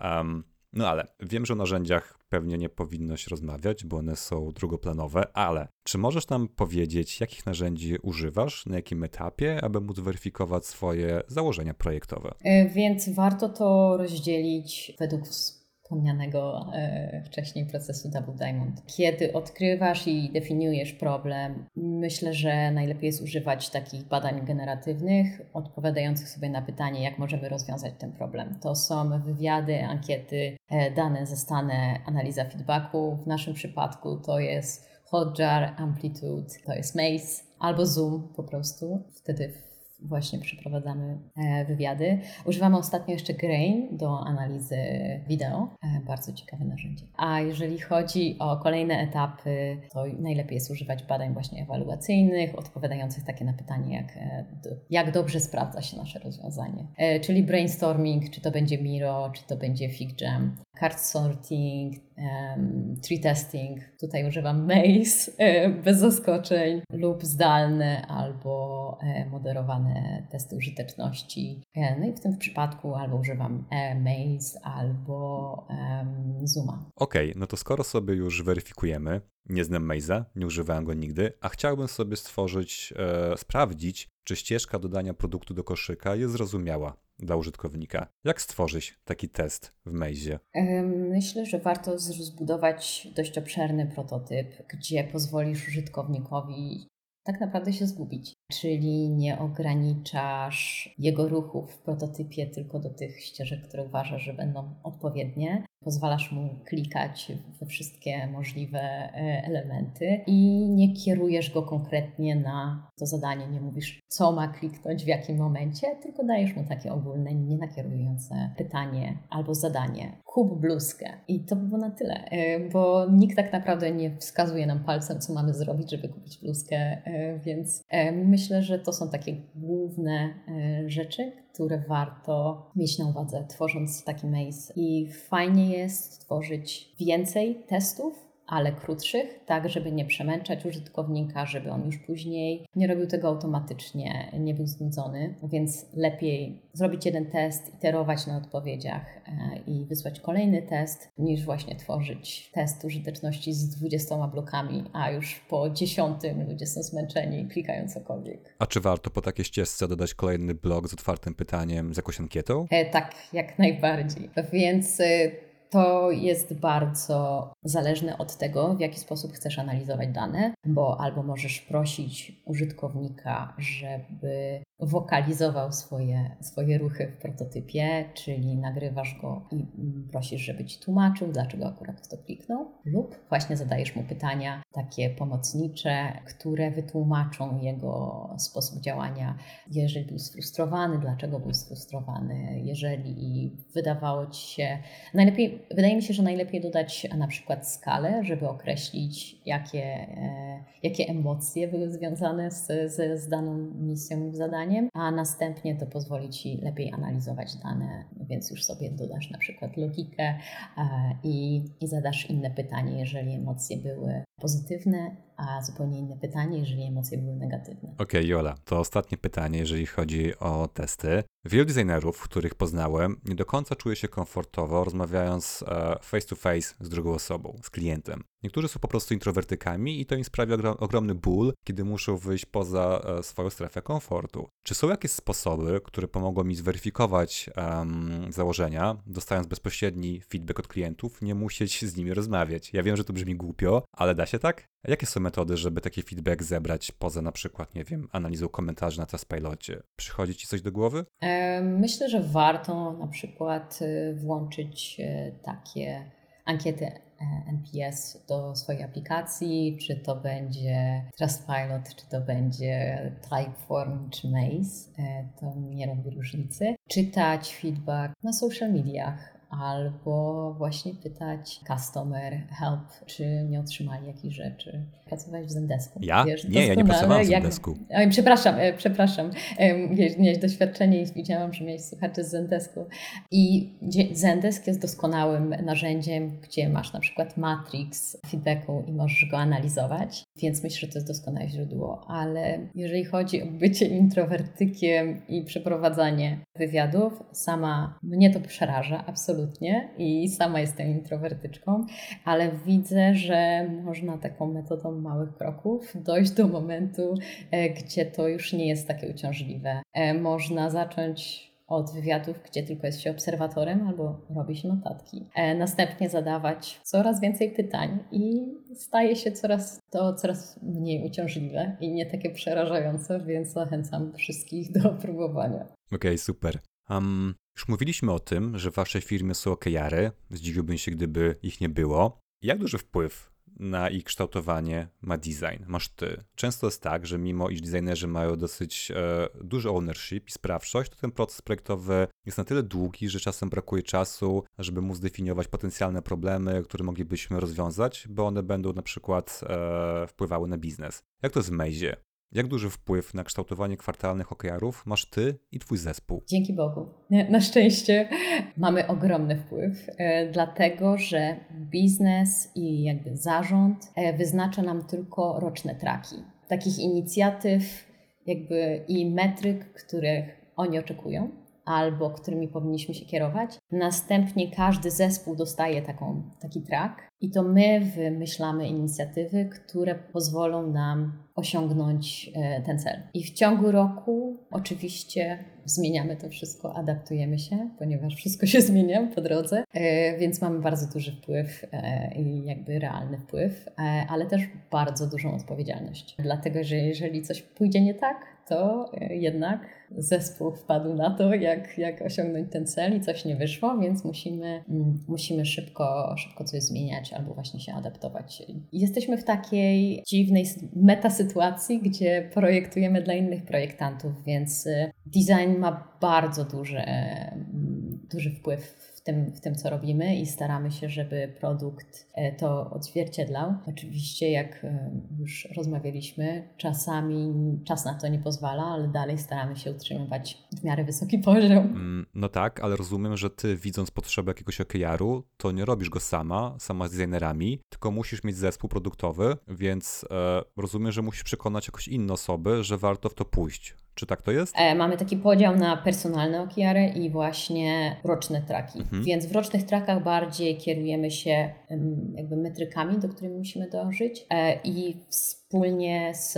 Um, No ale wiem, że o narzędziach pewnie nie powinno się rozmawiać, bo one są drugoplanowe, ale czy możesz nam powiedzieć, jakich narzędzi używasz, na jakim etapie, aby móc weryfikować swoje założenia projektowe? Więc warto to rozdzielić według wspomnianego wcześniej procesu Double Diamond. Kiedy odkrywasz i definiujesz problem, myślę, że najlepiej jest używać takich badań generatywnych, odpowiadających sobie na pytanie, jak możemy rozwiązać ten problem. To są wywiady, ankiety, dane zastane, analiza feedbacku. W naszym przypadku to jest Hotjar, Amplitude, to jest Maze albo Zoom po prostu. Wtedy właśnie przeprowadzamy wywiady. Używamy ostatnio jeszcze Grain do analizy wideo. Bardzo ciekawe narzędzie. A jeżeli chodzi o kolejne etapy, to najlepiej jest używać badań właśnie ewaluacyjnych, odpowiadających takie na pytanie, jak, jak dobrze sprawdza się nasze rozwiązanie. Czyli brainstorming, czy to będzie Miro, czy to będzie FigJam, card sorting, um, tree testing. Tutaj używam Maze bez zaskoczeń lub zdalne albo moderowane testy użyteczności. No i w tym przypadku albo używam Maze albo um, Zooma. Okej, okay, no to skoro sobie już weryfikujemy, nie znam Maze'a, nie używałem go nigdy, a chciałbym sobie stworzyć, e, sprawdzić, czy ścieżka dodania produktu do koszyka jest zrozumiała dla użytkownika. Jak stworzyć taki test w Maze'ie? Myślę, że warto zbudować dość obszerny prototyp, gdzie pozwolisz użytkownikowi tak naprawdę się zgubić. Czyli nie ograniczasz jego ruchów w prototypie tylko do tych ścieżek, które uważasz, że będą odpowiednie. Pozwalasz mu klikać we wszystkie możliwe elementy i nie kierujesz go konkretnie na to zadanie. Nie mówisz, co ma kliknąć, w jakim momencie, tylko dajesz mu takie ogólne, nienakierujące pytanie albo zadanie. Kup bluzkę. I to by było na tyle, bo nikt tak naprawdę nie wskazuje nam palcem, co mamy zrobić, żeby kupić bluzkę, więc myślę, że to są takie główne rzeczy, które warto mieć na uwadze, tworząc taki Maze. I fajnie jest tworzyć więcej testów, ale krótszych, tak żeby nie przemęczać użytkownika, żeby on już później nie robił tego automatycznie, nie był znudzony, więc lepiej zrobić jeden test, iterować na odpowiedziach i wysłać kolejny test, niż właśnie tworzyć test użyteczności z dwudziestoma blokami, a już po dziesiątym ludzie są zmęczeni, klikają cokolwiek. A czy warto po takiej ścieżce dodać kolejny blok z otwartym pytaniem, z jakąś ankietą? E, tak, jak najbardziej. Więc... Y- To jest bardzo zależne od tego, w jaki sposób chcesz analizować dane, bo albo możesz prosić użytkownika, żeby wokalizował swoje, swoje ruchy w prototypie, czyli nagrywasz go i prosisz, żeby ci tłumaczył, dlaczego akurat w to kliknął, lub właśnie zadajesz mu pytania takie pomocnicze, które wytłumaczą jego sposób działania. Jeżeli był sfrustrowany, dlaczego był sfrustrowany, jeżeli wydawało ci się... Najlepiej Wydaje mi się, że najlepiej dodać na przykład skalę, żeby określić, jakie, e, jakie emocje były związane z, z, z daną misją lub zadaniem, a następnie to pozwoli Ci lepiej analizować dane, więc już sobie dodasz na przykład logikę e, i, i zadasz inne pytanie, jeżeli emocje były pozytywne, a zupełnie inne pytanie, jeżeli emocje były negatywne. Okej, okay, Jola, to ostatnie pytanie, jeżeli chodzi o testy. Wielu designerów, których poznałem, nie do końca czuje się komfortowo rozmawiając face to face z drugą osobą, z klientem. Niektórzy są po prostu introwertykami i to im sprawia ogromny ból, kiedy muszą wyjść poza swoją strefę komfortu. Czy są jakieś sposoby, które pomogą mi zweryfikować um, założenia, dostając bezpośredni feedback od klientów, nie musieć z nimi rozmawiać? Ja wiem, że to brzmi głupio, ale da się tak? Jakie są metody, żeby taki feedback zebrać poza na przykład, nie wiem, analizą komentarzy na Trustpilocie? Przychodzi Ci coś do głowy? Myślę, że warto na przykład włączyć takie ankiety N P S do swojej aplikacji, czy to będzie Trustpilot, czy to będzie Typeform, czy Maze, to nie robi różnicy. Czytać feedback na social mediach, albo właśnie pytać customer help, czy nie otrzymali jakichś rzeczy. Pracowałeś w Zendesku. Ja? Wiesz, nie, ja nie pracowałam w Zendesku. Jak... Przepraszam, przepraszam. Wiesz, miałeś doświadczenie i widziałam, że miałeś słuchaczy z Zendesku. I Zendesk jest doskonałym narzędziem, gdzie masz na przykład matrix feedbacku i możesz go analizować, więc myślę, że to jest doskonałe źródło. Ale jeżeli chodzi o bycie introwertykiem i przeprowadzanie wywiadów, sama mnie to przeraża, absolutnie. I sama jestem introwertyczką, ale widzę, że można taką metodą małych kroków dojść do momentu, gdzie to już nie jest takie uciążliwe. Można zacząć od wywiadów, gdzie tylko jest się obserwatorem albo robi się notatki. Następnie zadawać coraz więcej pytań i staje się coraz, to coraz mniej uciążliwe i nie takie przerażające, więc zachęcam wszystkich do próbowania. Okej, okay, super. Um... Już mówiliśmy o tym, że w waszej firmie są O K R-y. Zdziwiłbym się, gdyby ich nie było. Jak duży wpływ na ich kształtowanie ma design, masz ty. Często jest tak, że mimo iż designerzy mają dosyć e, duży ownership i sprawczość, to ten proces projektowy jest na tyle długi, że czasem brakuje czasu, żeby móc zdefiniować potencjalne problemy, które moglibyśmy rozwiązać, bo one będą na przykład e, wpływały na biznes. Jak to jest w Maze'ie? Jak duży wpływ na kształtowanie kwartalnych O K R ów masz ty i twój zespół? Dzięki Bogu. Na szczęście mamy ogromny wpływ, dlatego że biznes i jakby zarząd wyznacza nam tylko roczne traki. Takich inicjatyw jakby i metryk, których oni oczekują albo którymi powinniśmy się kierować. Następnie każdy zespół dostaje taką, taki track i to my wymyślamy inicjatywy, które pozwolą nam osiągnąć ten cel. I w ciągu roku oczywiście zmieniamy to wszystko, adaptujemy się, ponieważ wszystko się zmienia po drodze, więc mamy bardzo duży wpływ i jakby realny wpływ, ale też bardzo dużą odpowiedzialność. Dlatego, że jeżeli coś pójdzie nie tak, to jednak zespół wpadł na to, jak, jak osiągnąć ten cel i coś nie wyszło, więc musimy, musimy szybko, szybko coś zmieniać albo właśnie się adaptować. Jesteśmy w takiej dziwnej metasytuacji, gdzie projektujemy dla innych projektantów, więc design ma bardzo duży, duży wpływ W tym, w tym, co robimy i staramy się, żeby produkt to odzwierciedlał. Oczywiście, jak już rozmawialiśmy, czasami czas na to nie pozwala, ale dalej staramy się utrzymywać w miarę wysoki poziom. No tak, ale rozumiem, że ty widząc potrzebę jakiegoś O K R u, to nie robisz go sama, sama z designerami, tylko musisz mieć zespół produktowy, więc e, rozumiem, że musisz przekonać jakoś inne osoby, że warto w to pójść. Czy tak to jest? E, mamy taki podział na personalne O K R y i właśnie roczne traki. Mhm. Więc w rocznych trakach bardziej kierujemy się um, jakby metrykami, do których musimy dążyć e, i wspólnie z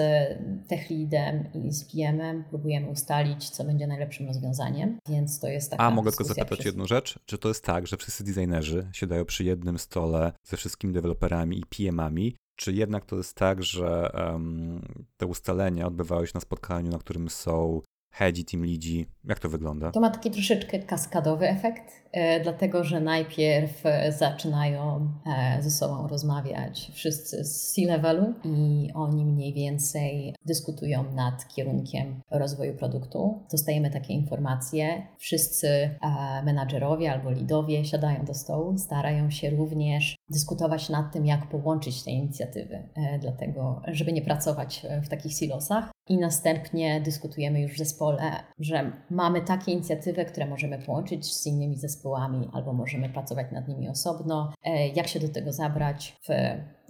tech leadem i z P M em próbujemy ustalić, co będzie najlepszym rozwiązaniem. Więc to jest taka A mogę tylko zapytać przez... jedną rzecz? Czy to jest tak, że wszyscy designerzy siadają przy jednym stole ze wszystkimi deweloperami i P M ami? Czy jednak to jest tak, że um, te ustalenia odbywały się na spotkaniu, na którym są headzi, team leadzi? Jak to wygląda? To ma taki troszeczkę kaskadowy efekt, e, dlatego że najpierw zaczynają e, ze sobą rozmawiać wszyscy z C-levelu i oni mniej więcej dyskutują nad kierunkiem rozwoju produktu. Dostajemy takie informacje. Wszyscy e, menadżerowie albo lidowie siadają do stołu, starają się również dyskutować nad tym, jak połączyć te inicjatywy, e, dlatego żeby nie pracować w takich silosach. I następnie dyskutujemy już w zespole, że mamy takie inicjatywy, które możemy połączyć z innymi zespołami albo możemy pracować nad nimi osobno, jak się do tego zabrać w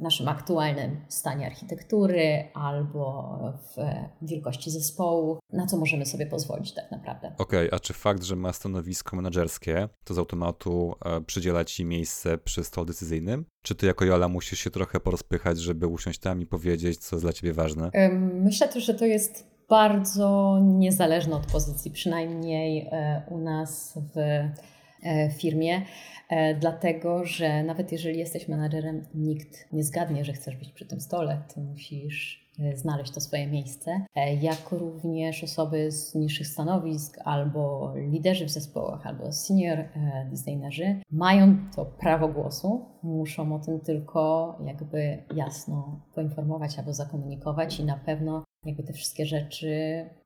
naszym aktualnym stanie architektury albo w wielkości zespołu, na co możemy sobie pozwolić tak naprawdę. Okej, okay, a czy fakt, że ma stanowisko menadżerskie, to z automatu przydziela ci miejsce przy stole decyzyjnym? Czy ty jako Jola musisz się trochę porozpychać, żeby usiąść tam i powiedzieć, co jest dla ciebie ważne? Myślę też, że to jest bardzo niezależne od pozycji, przynajmniej u nas w firmie, dlatego że nawet jeżeli jesteś menadżerem, nikt nie zgadnie, że chcesz być przy tym stole. Ty musisz znaleźć to swoje miejsce, jak również osoby z niższych stanowisk albo liderzy w zespołach, albo senior designerzy mają to prawo głosu, muszą o tym tylko jakby jasno poinformować albo zakomunikować i na pewno jakby te wszystkie rzeczy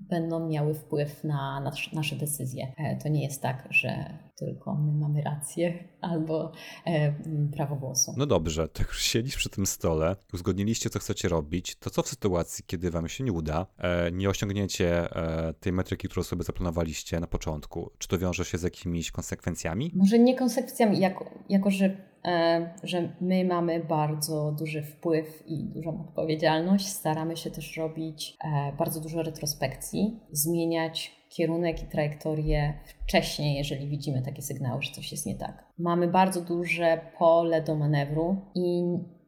będą miały wpływ na nas, nasze decyzje. To nie jest tak, że tylko my mamy rację albo e, prawo głosu. No dobrze, to już siedzisz przy tym stole, uzgodniliście, co chcecie robić, to co w sytuacji, kiedy wam się nie uda, e, nie osiągniecie e, tej metryki, którą sobie zaplanowaliście na początku? Czy to wiąże się z jakimiś konsekwencjami? Może nie konsekwencjami, jako, jako że, e, że my mamy bardzo duży wpływ i dużą odpowiedzialność. Staramy się też robić e, bardzo dużo retrospekcji, zmieniać kierunek i trajektorię wcześniej, jeżeli widzimy takie sygnały, że coś jest nie tak. Mamy bardzo duże pole do manewru i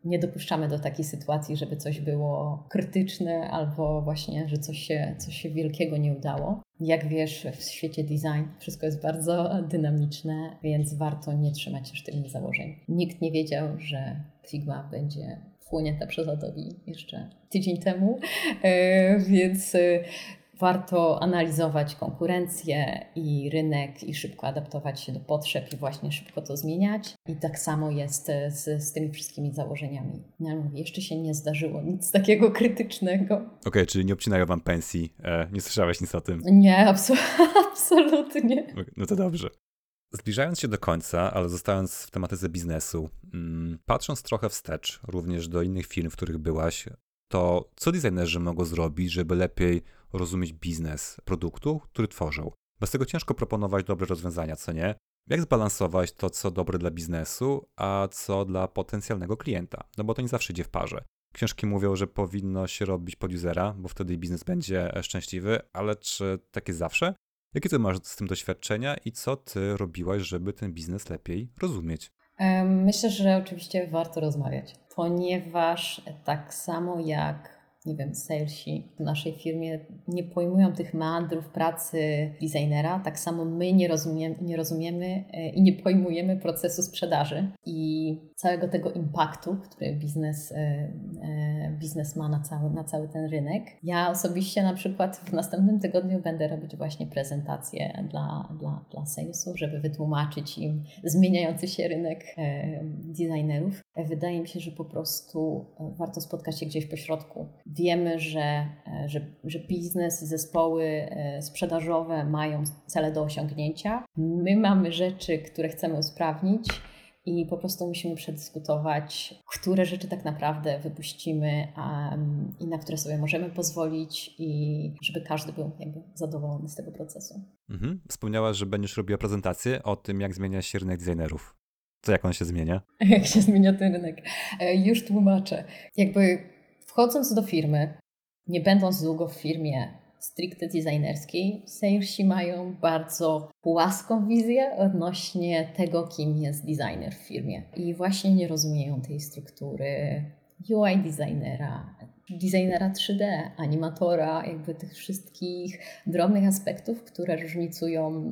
nie dopuszczamy do takiej sytuacji, żeby coś było krytyczne albo właśnie, że coś się, coś się wielkiego nie udało. Jak wiesz, w świecie design wszystko jest bardzo dynamiczne, więc warto nie trzymać się sztywnych założeń. Nikt nie wiedział, że Figma będzie wchłonięta przez Adobe jeszcze tydzień temu, yy, więc... Yy, warto analizować konkurencję i rynek i szybko adaptować się do potrzeb i właśnie szybko to zmieniać. I tak samo jest z, z tymi wszystkimi założeniami. Ja mówię, jeszcze się nie zdarzyło nic takiego krytycznego. Okej, okay, czyli nie obcinają wam pensji, e, nie słyszałeś nic o tym? Nie, abs- absolutnie. No to dobrze. Zbliżając się do końca, ale zostając w tematyce biznesu, mm, patrząc trochę wstecz, również do innych firm, w których byłaś, to co designerzy mogą zrobić, żeby lepiej rozumieć biznes produktu, który tworzą? Bez tego ciężko proponować dobre rozwiązania, co nie? Jak zbalansować to, co dobre dla biznesu, a co dla potencjalnego klienta? No bo to nie zawsze idzie w parze. Książki mówią, że powinno się robić pod usera, bo wtedy biznes będzie szczęśliwy, ale czy tak jest zawsze? Jakie ty masz z tym doświadczenia i co ty robiłaś, żeby ten biznes lepiej rozumieć? Myślę, że oczywiście warto rozmawiać, ponieważ tak samo jak, nie wiem, salesi w naszej firmie nie pojmują tych meandrów pracy designera, tak samo my nie rozumiemy, nie rozumiemy i nie pojmujemy procesu sprzedaży i całego tego impaktu, który biznes, biznes ma na cały, na cały ten rynek. Ja osobiście na przykład w następnym tygodniu będę robić właśnie prezentację dla, dla, dla salesu, żeby wytłumaczyć im zmieniający się rynek designerów. Wydaje mi się, że po prostu warto spotkać się gdzieś pośrodku. Wiemy, że, że, że biznes, zespoły sprzedażowe mają cele do osiągnięcia. My mamy rzeczy, które chcemy usprawnić i po prostu musimy przedyskutować, które rzeczy tak naprawdę wypuścimy a, i na które sobie możemy pozwolić i żeby każdy był jakby zadowolony z tego procesu. Mhm. Wspomniałaś, że będziesz robiła prezentację o tym, jak zmienia się rynek designerów. To jak on się zmienia? Jak się zmienia ten rynek? Już tłumaczę. Jakby wchodząc do firmy, nie będąc długo w firmie stricte designerskiej, salesi mają bardzo płaską wizję odnośnie tego, kim jest designer w firmie. I właśnie nie rozumieją tej struktury U I designera, designera trzy D, animatora, jakby tych wszystkich drobnych aspektów, które różnicują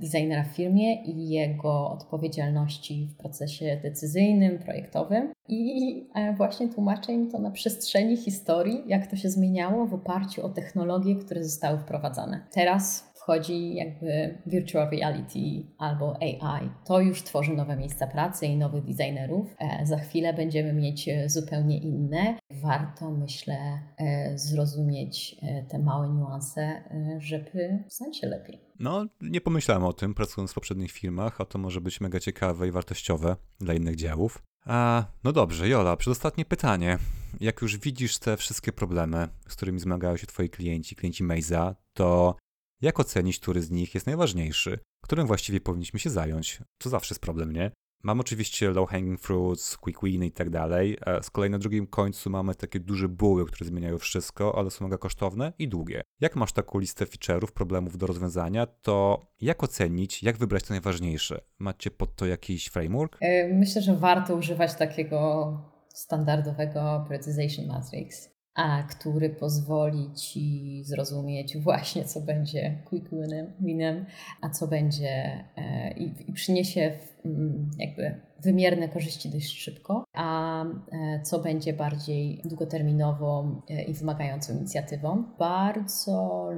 designera w firmie i jego odpowiedzialności w procesie decyzyjnym, projektowym. I właśnie tłumaczę im to na przestrzeni historii, jak to się zmieniało w oparciu o technologie, które zostały wprowadzane. Teraz wchodzi jakby virtual reality albo A I. To już tworzy nowe miejsca pracy i nowych designerów. E, za chwilę będziemy mieć zupełnie inne. Warto, myślę, e, zrozumieć e, te małe niuanse, e, żeby znać się lepiej. No, nie pomyślałem o tym, pracując w poprzednich firmach, a to może być mega ciekawe i wartościowe dla innych działów. A, no dobrze, Jola, przedostatnie pytanie. Jak już widzisz te wszystkie problemy, z którymi zmagają się twoi klienci, klienci Maze'a, to jak ocenić, który z nich jest najważniejszy? Którym właściwie powinniśmy się zająć? To zawsze jest problem, nie? Mamy oczywiście low hanging fruits, quick winy i tak dalej. Z kolei na drugim końcu mamy takie duże buły, które zmieniają wszystko, ale są mega kosztowne i długie. Jak masz taką listę feature'ów, problemów do rozwiązania, to jak ocenić, jak wybrać te najważniejsze? Macie pod to jakiś framework? Myślę, że warto używać takiego standardowego prioritization matrix, a który pozwoli ci zrozumieć właśnie, co będzie quick winem, winem a co będzie e, i, i przyniesie w, mm, jakby wymierne korzyści dość szybko, a e, co będzie bardziej długoterminową e, i wymagającą inicjatywą. Bardzo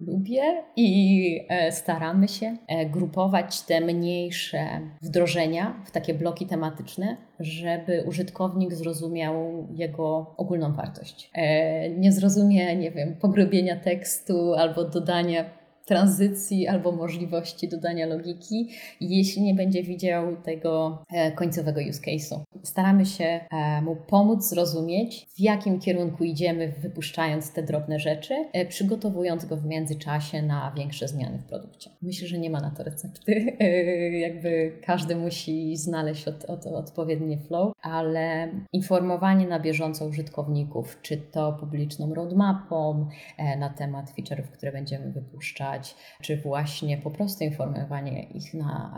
lubię i e, staramy się e, grupować te mniejsze wdrożenia w takie bloki tematyczne, żeby użytkownik zrozumiał jego ogólną wartość. E, nie zrozumie, nie wiem, pogrubienia tekstu albo dodania tranzycji albo możliwości dodania logiki, jeśli nie będzie widział tego e, końcowego use case'u. Staramy się e, mu pomóc zrozumieć, w jakim kierunku idziemy, wypuszczając te drobne rzeczy, e, przygotowując go w międzyczasie na większe zmiany w produkcie. Myślę, że nie ma na to recepty. E, jakby każdy musi znaleźć od, od, odpowiedni flow, ale informowanie na bieżąco użytkowników, czy to publiczną roadmapą e, na temat feature'ów, które będziemy wypuszczać, czy właśnie po prostu informowanie ich na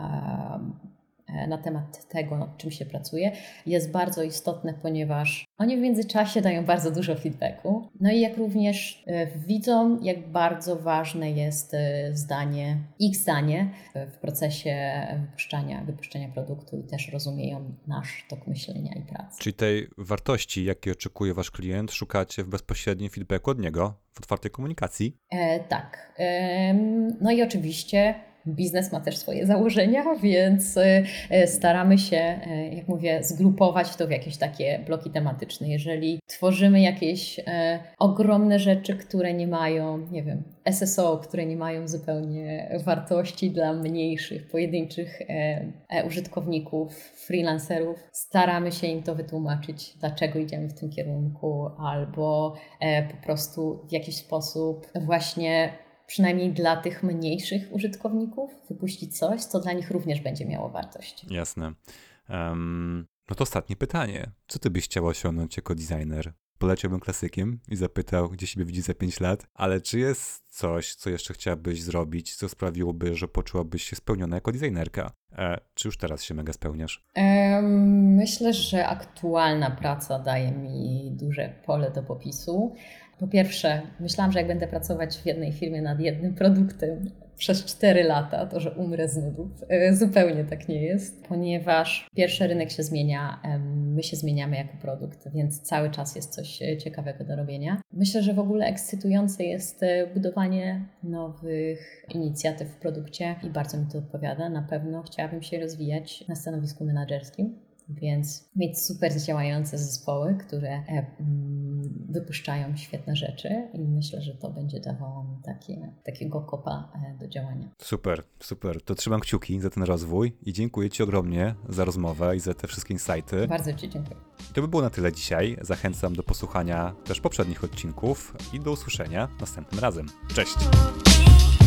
na temat tego, nad czym się pracuje, jest bardzo istotne, ponieważ oni w międzyczasie dają bardzo dużo feedbacku. No i jak również widzą, jak bardzo ważne jest zdanie, ich zdanie w procesie wypuszczania, wypuszczania produktu i też rozumieją nasz tok myślenia i pracy. Czyli tej wartości, jakiej oczekuje wasz klient, szukacie w bezpośrednim feedbacku od niego, w otwartej komunikacji? E, tak. E, no i oczywiście biznes ma też swoje założenia, więc staramy się, jak mówię, zgrupować to w jakieś takie bloki tematyczne. Jeżeli tworzymy jakieś ogromne rzeczy, które nie mają, nie wiem, S S O, które nie mają zupełnie wartości dla mniejszych, pojedynczych użytkowników, freelancerów, staramy się im to wytłumaczyć, dlaczego idziemy w tym kierunku, albo po prostu w jakiś sposób właśnie przynajmniej dla tych mniejszych użytkowników wypuścić coś, co dla nich również będzie miało wartość. Jasne. Um, no to ostatnie pytanie. Co ty byś chciał osiągnąć jako designer? Poleciałbym klasykiem i zapytał, gdzie siebie widzi za pięć lat, ale czy jest coś, co jeszcze chciałabyś zrobić, co sprawiłoby, że poczułabyś się spełniona jako designerka? E, czy już teraz się mega spełniasz? Um, myślę, że aktualna praca daje mi duże pole do popisu. Po pierwsze, myślałam, że jak będę pracować w jednej firmie nad jednym produktem przez cztery lata, to że umrę z nudów. Zupełnie tak nie jest, ponieważ pierwszy rynek się zmienia, my się zmieniamy jako produkt, więc cały czas jest coś ciekawego do robienia. Myślę, że w ogóle ekscytujące jest budowanie nowych inicjatyw w produkcie i bardzo mi to odpowiada. Na pewno chciałabym się rozwijać na stanowisku menadżerskim, więc mieć super działające zespoły, które wypuszczają świetne rzeczy i myślę, że to będzie dawało mi takie, takiego kopa do działania. Super, super. To trzymam kciuki za ten rozwój i dziękuję ci ogromnie za rozmowę i za te wszystkie insighty. Bardzo ci dziękuję. I to by było na tyle dzisiaj. Zachęcam do posłuchania też poprzednich odcinków i do usłyszenia następnym razem. Cześć!